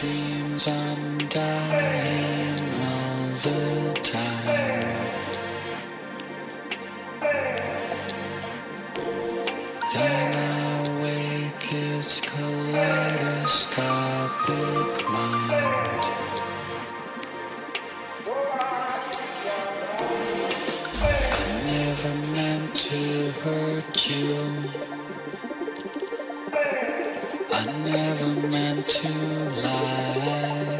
dreams I'm dying all the time. Then I wake its kaleidoscopic mind. Never meant to hurt you. I never meant to lie.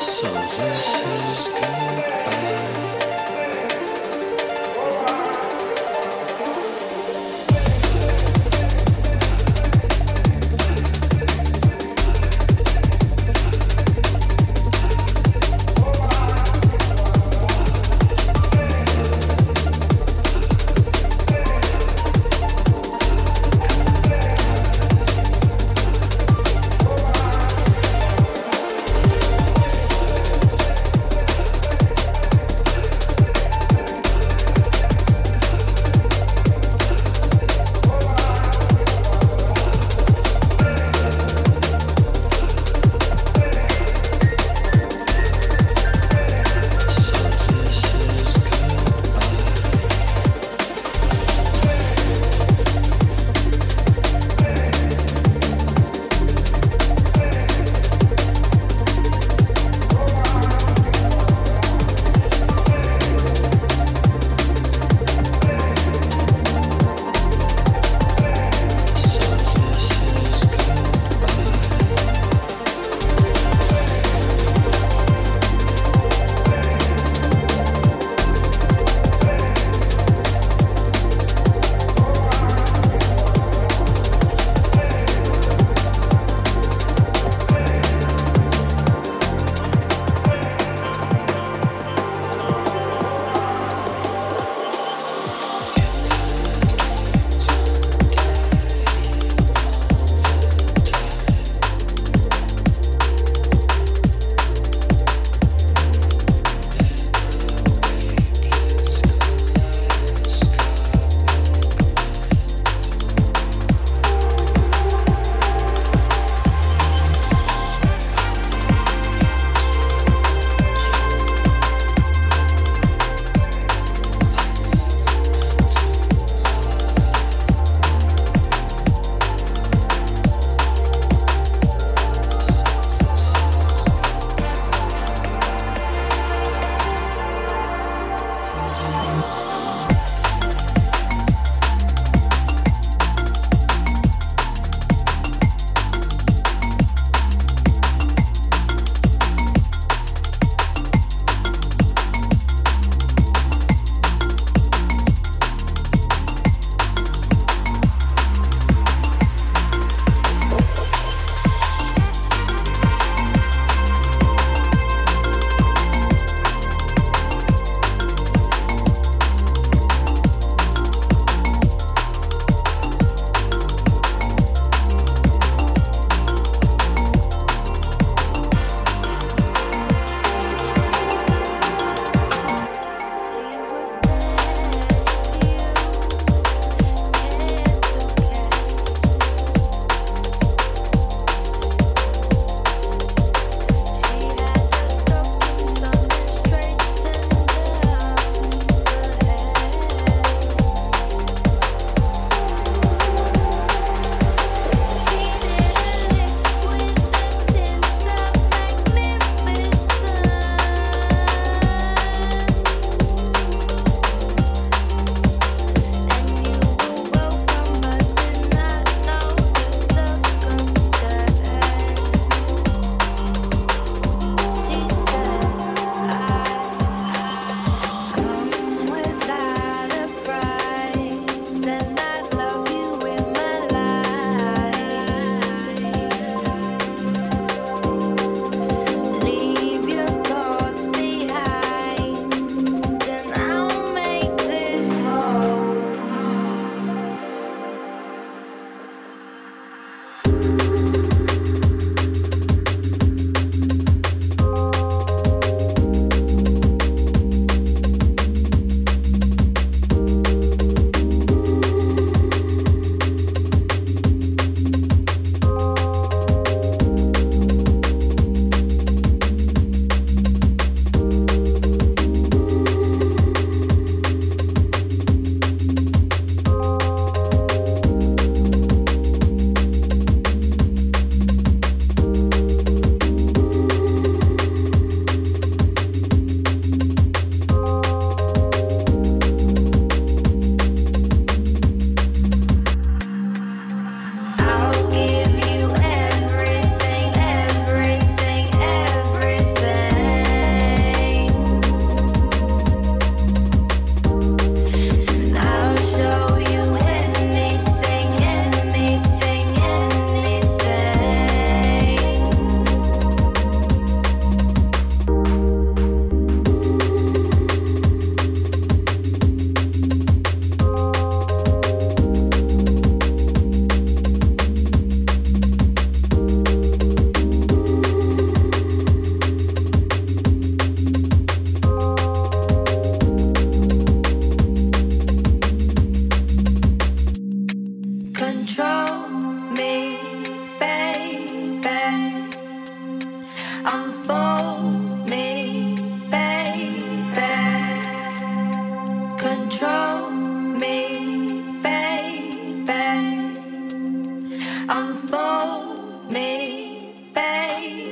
So this is goodbye. Unfold me, baby.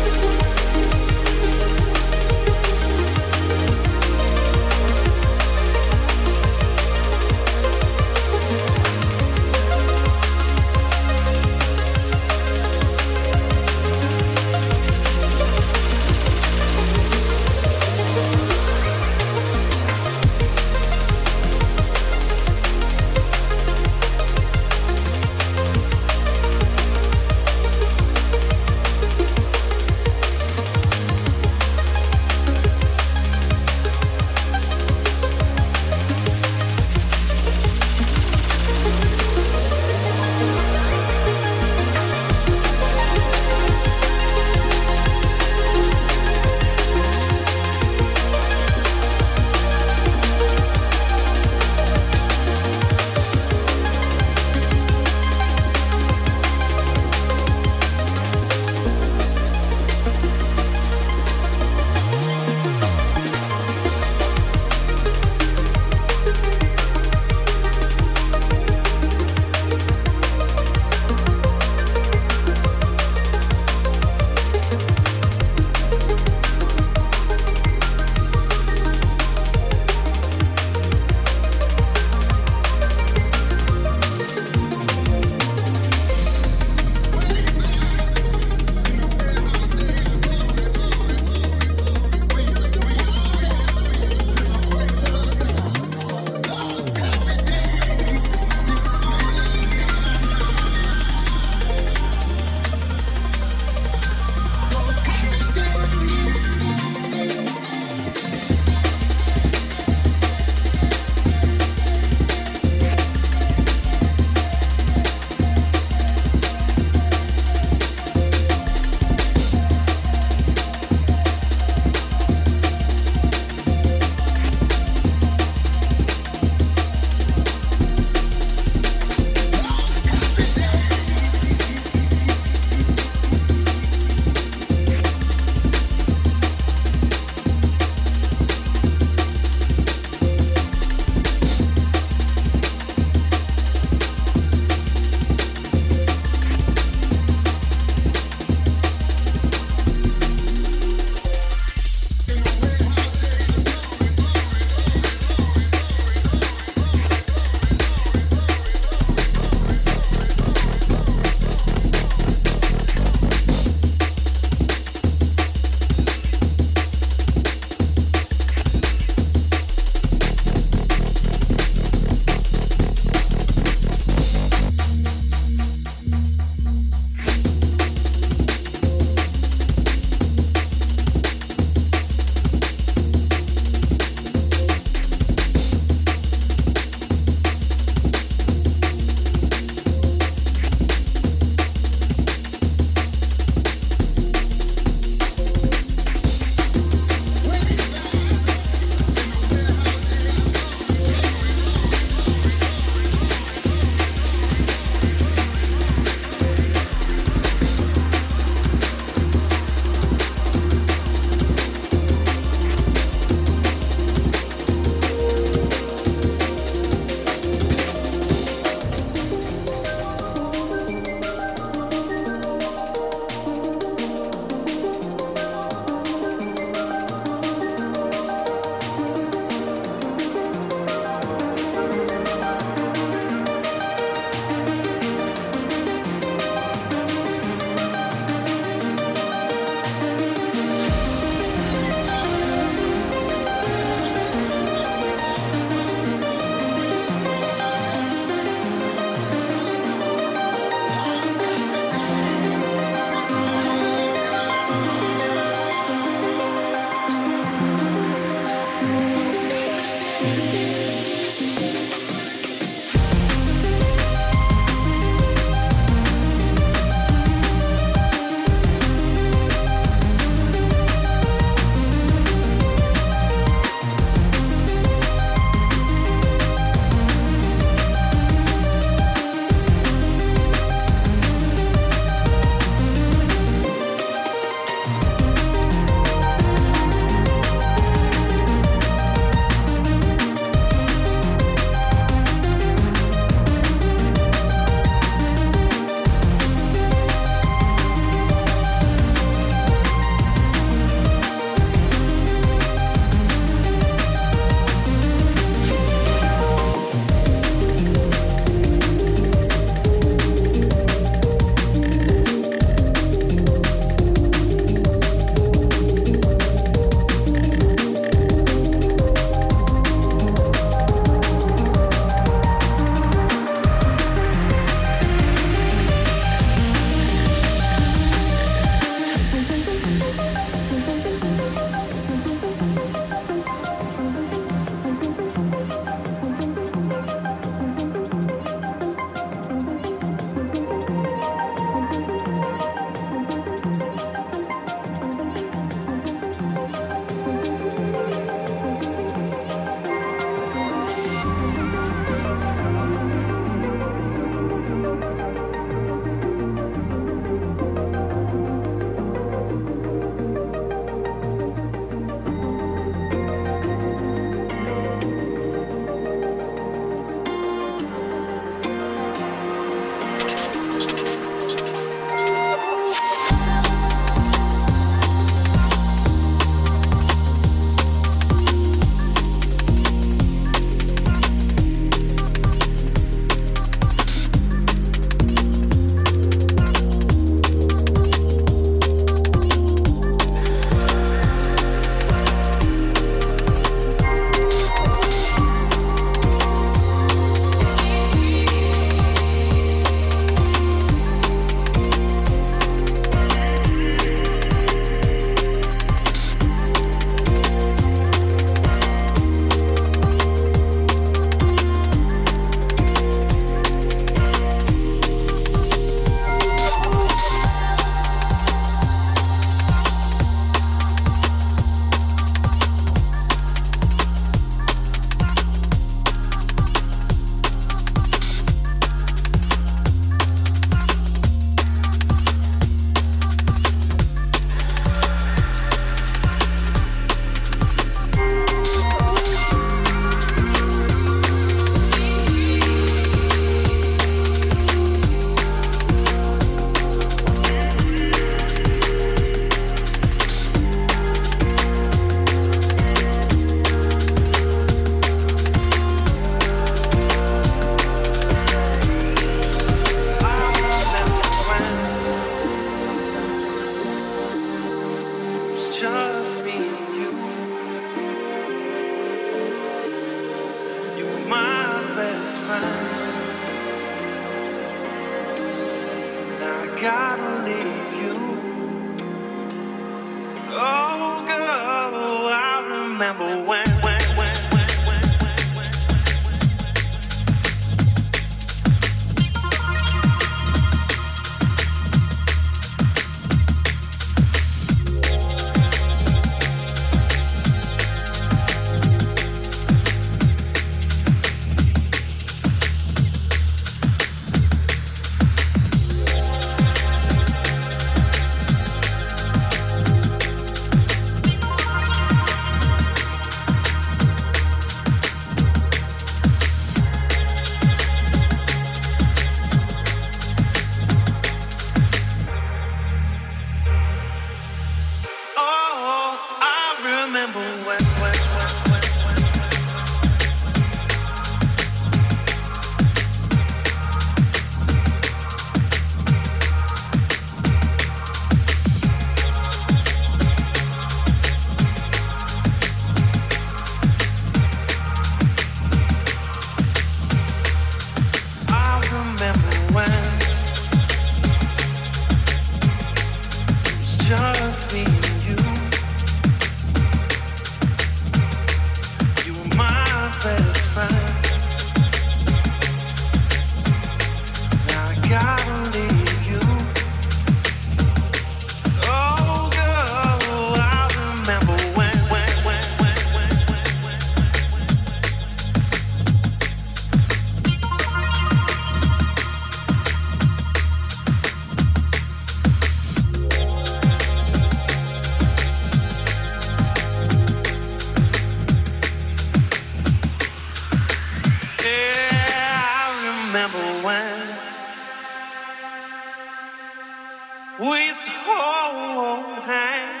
with hold hand.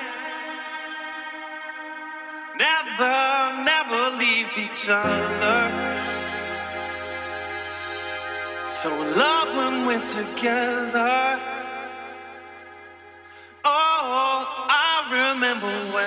Never, never leave each other. So love when we're together. Oh, I remember when.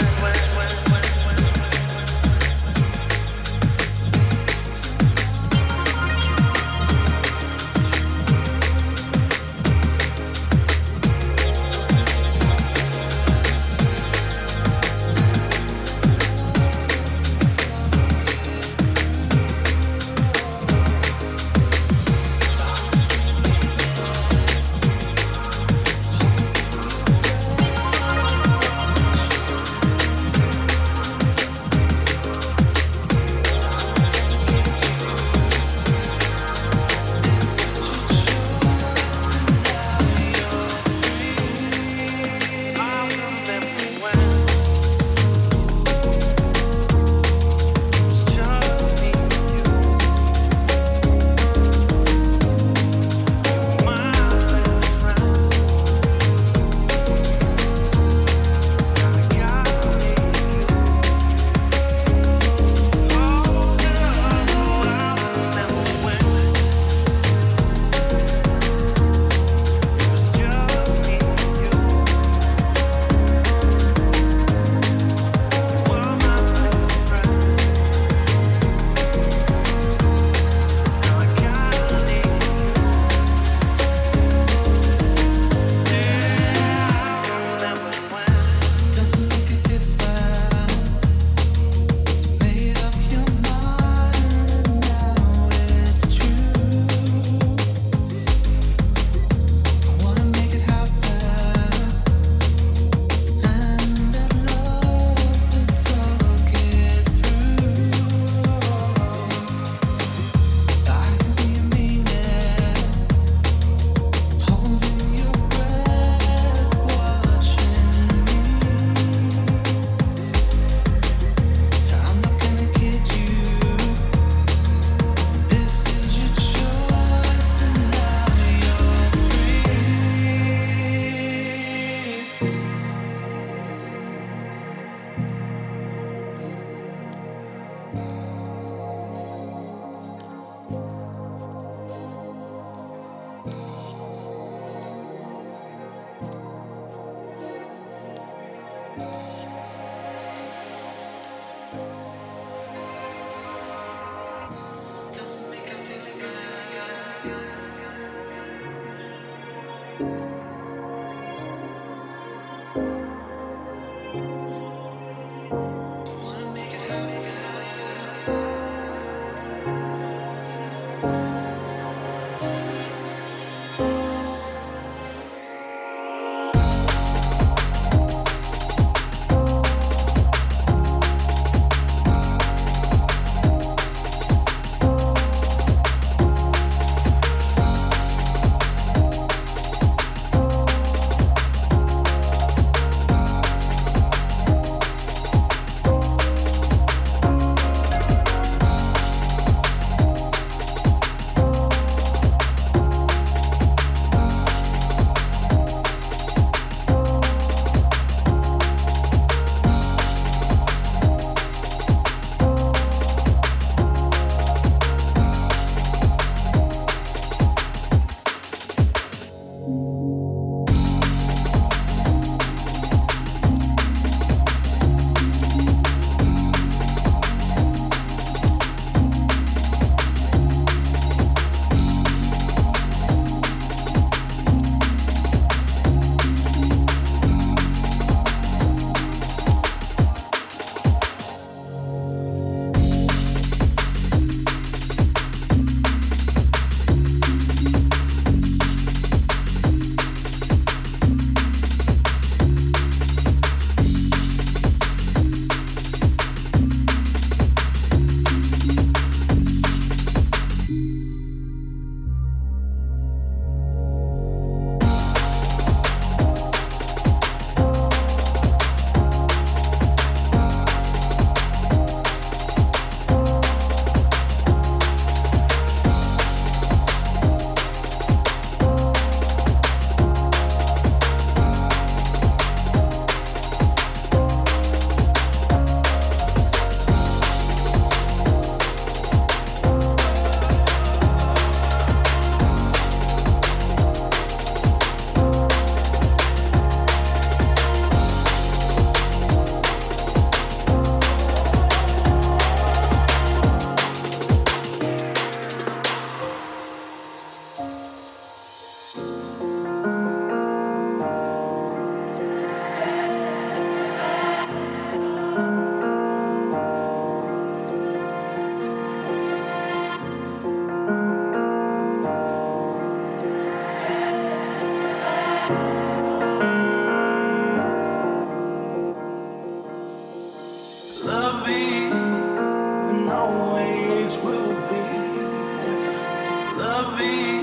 always will be. Love me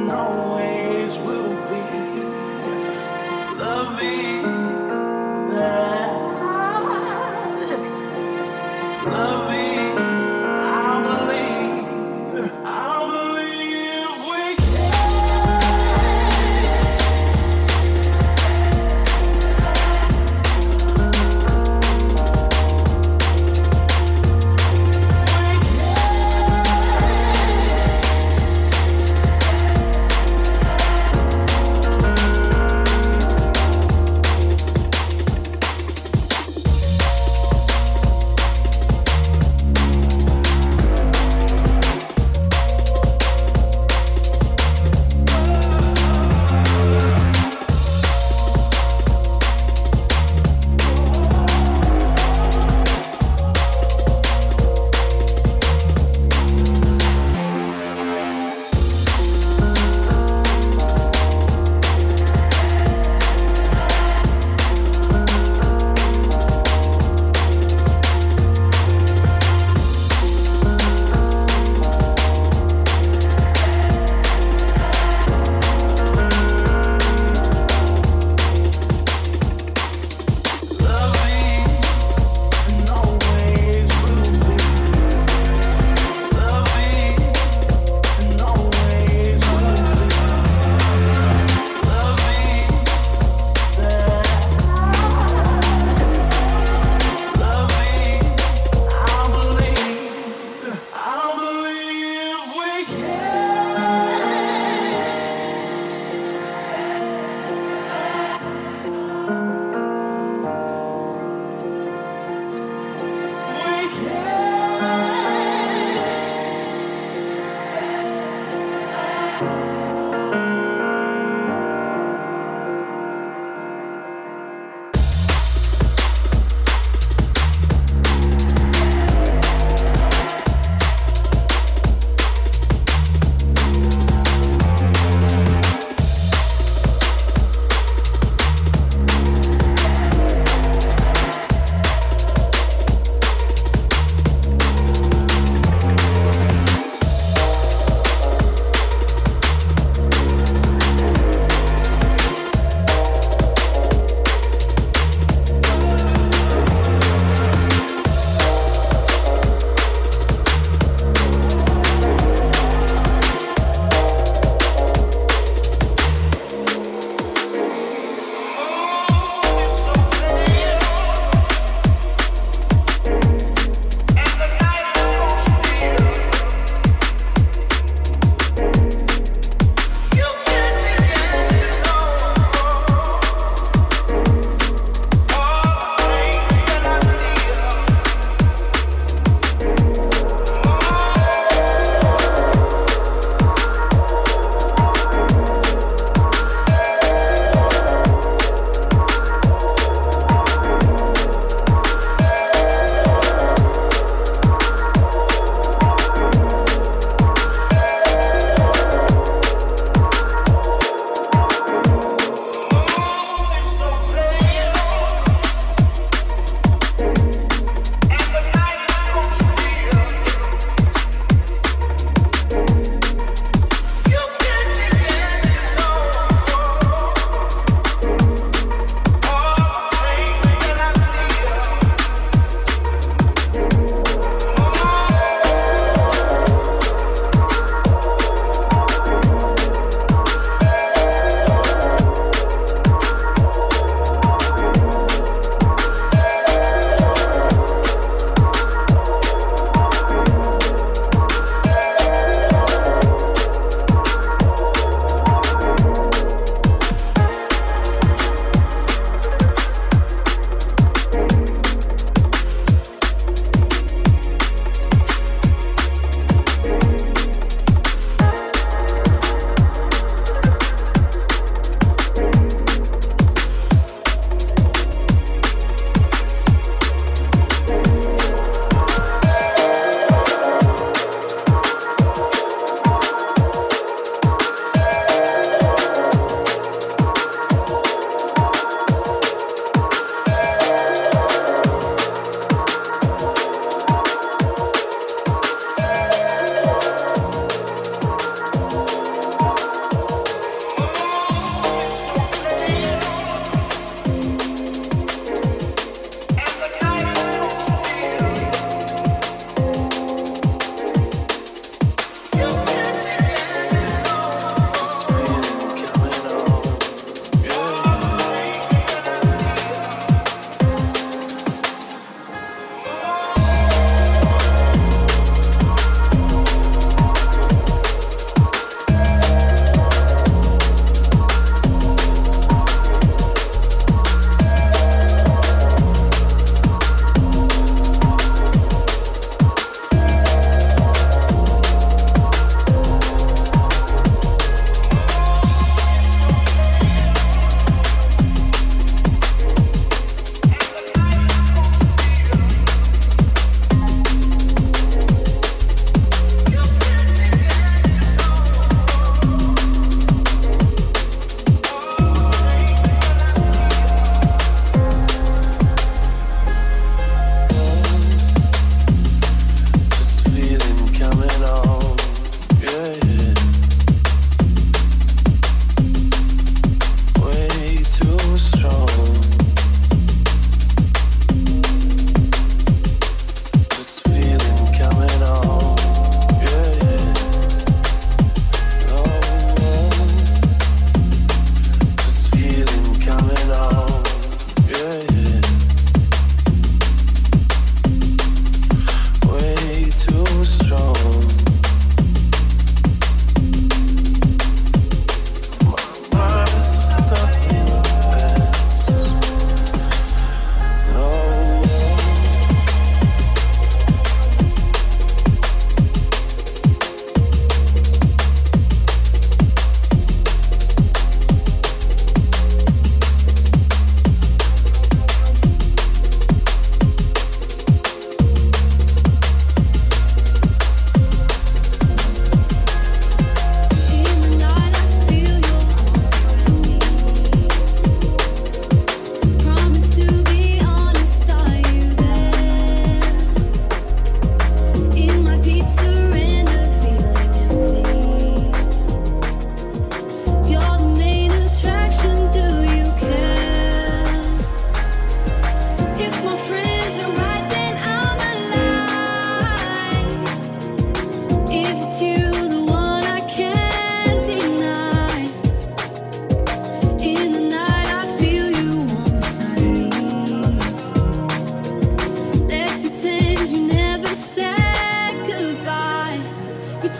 and always will be. Love me that. Love me.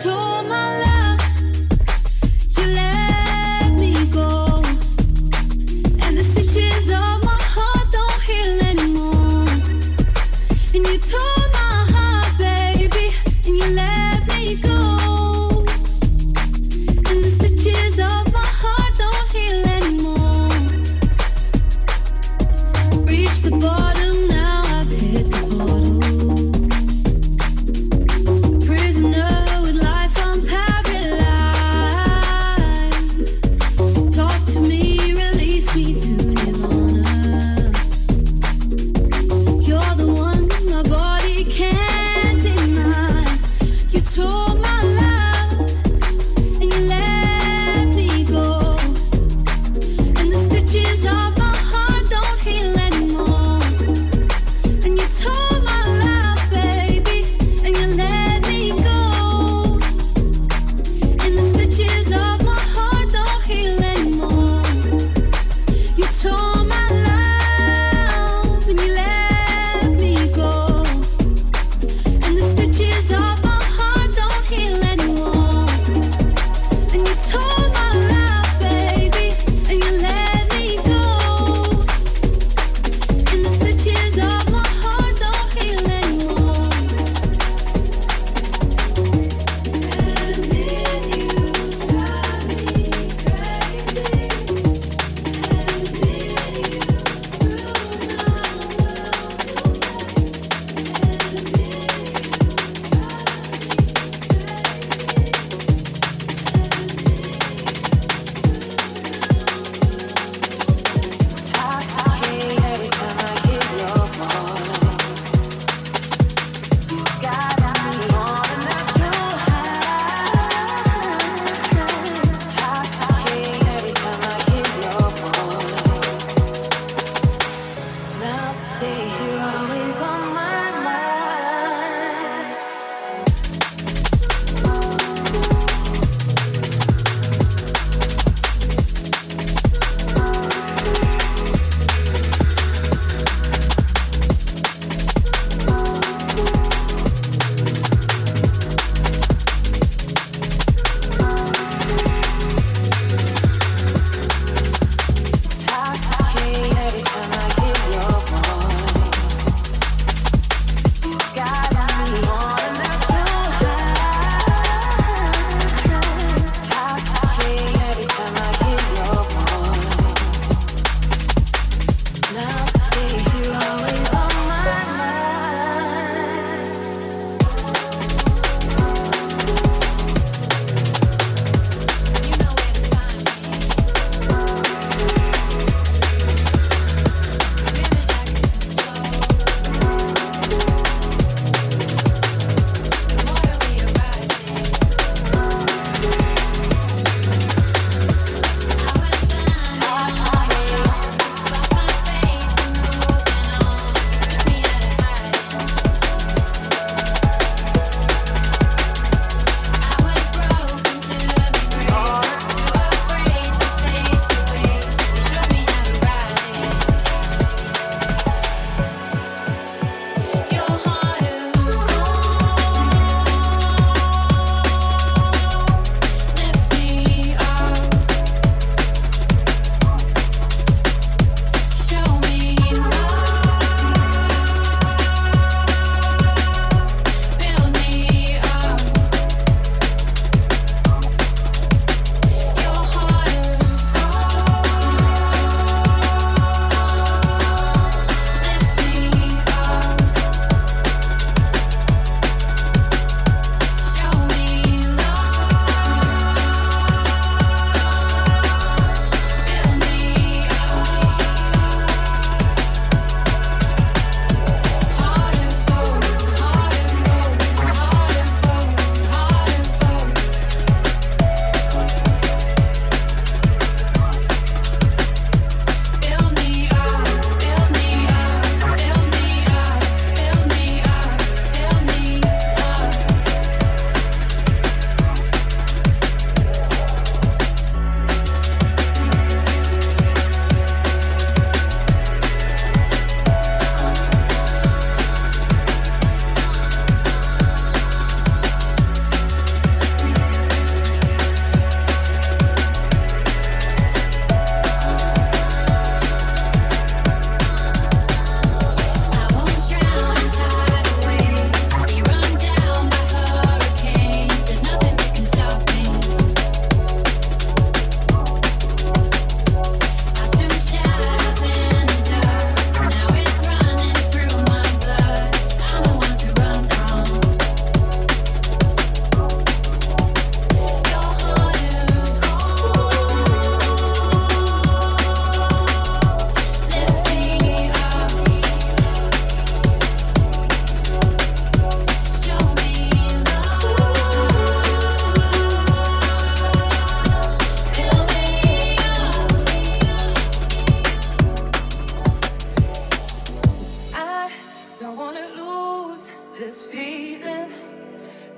Now I've hit the bottom. Prisoner with life.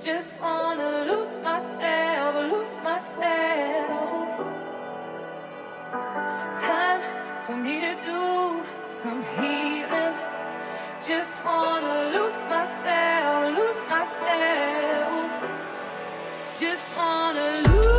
Just wanna lose myself. Time for me to do some healing. Just wanna lose myself. Just wanna lose.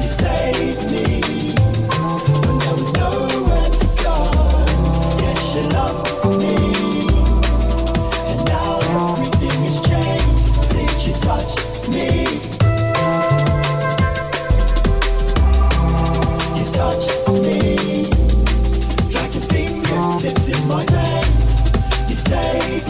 You saved me.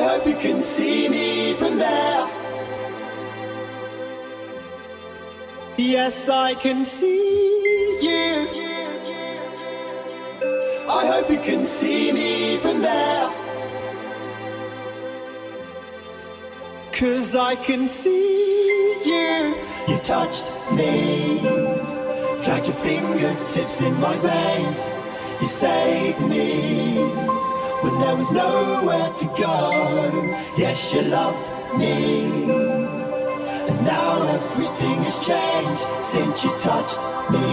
I hope you can see me from there. Yes, I can see you. I hope you can see me from there. 'Cause I can see you. You touched me, dragged your fingertips in my veins. You saved me when there was nowhere to go. Yes, you loved me, and now everything has changed since you touched me.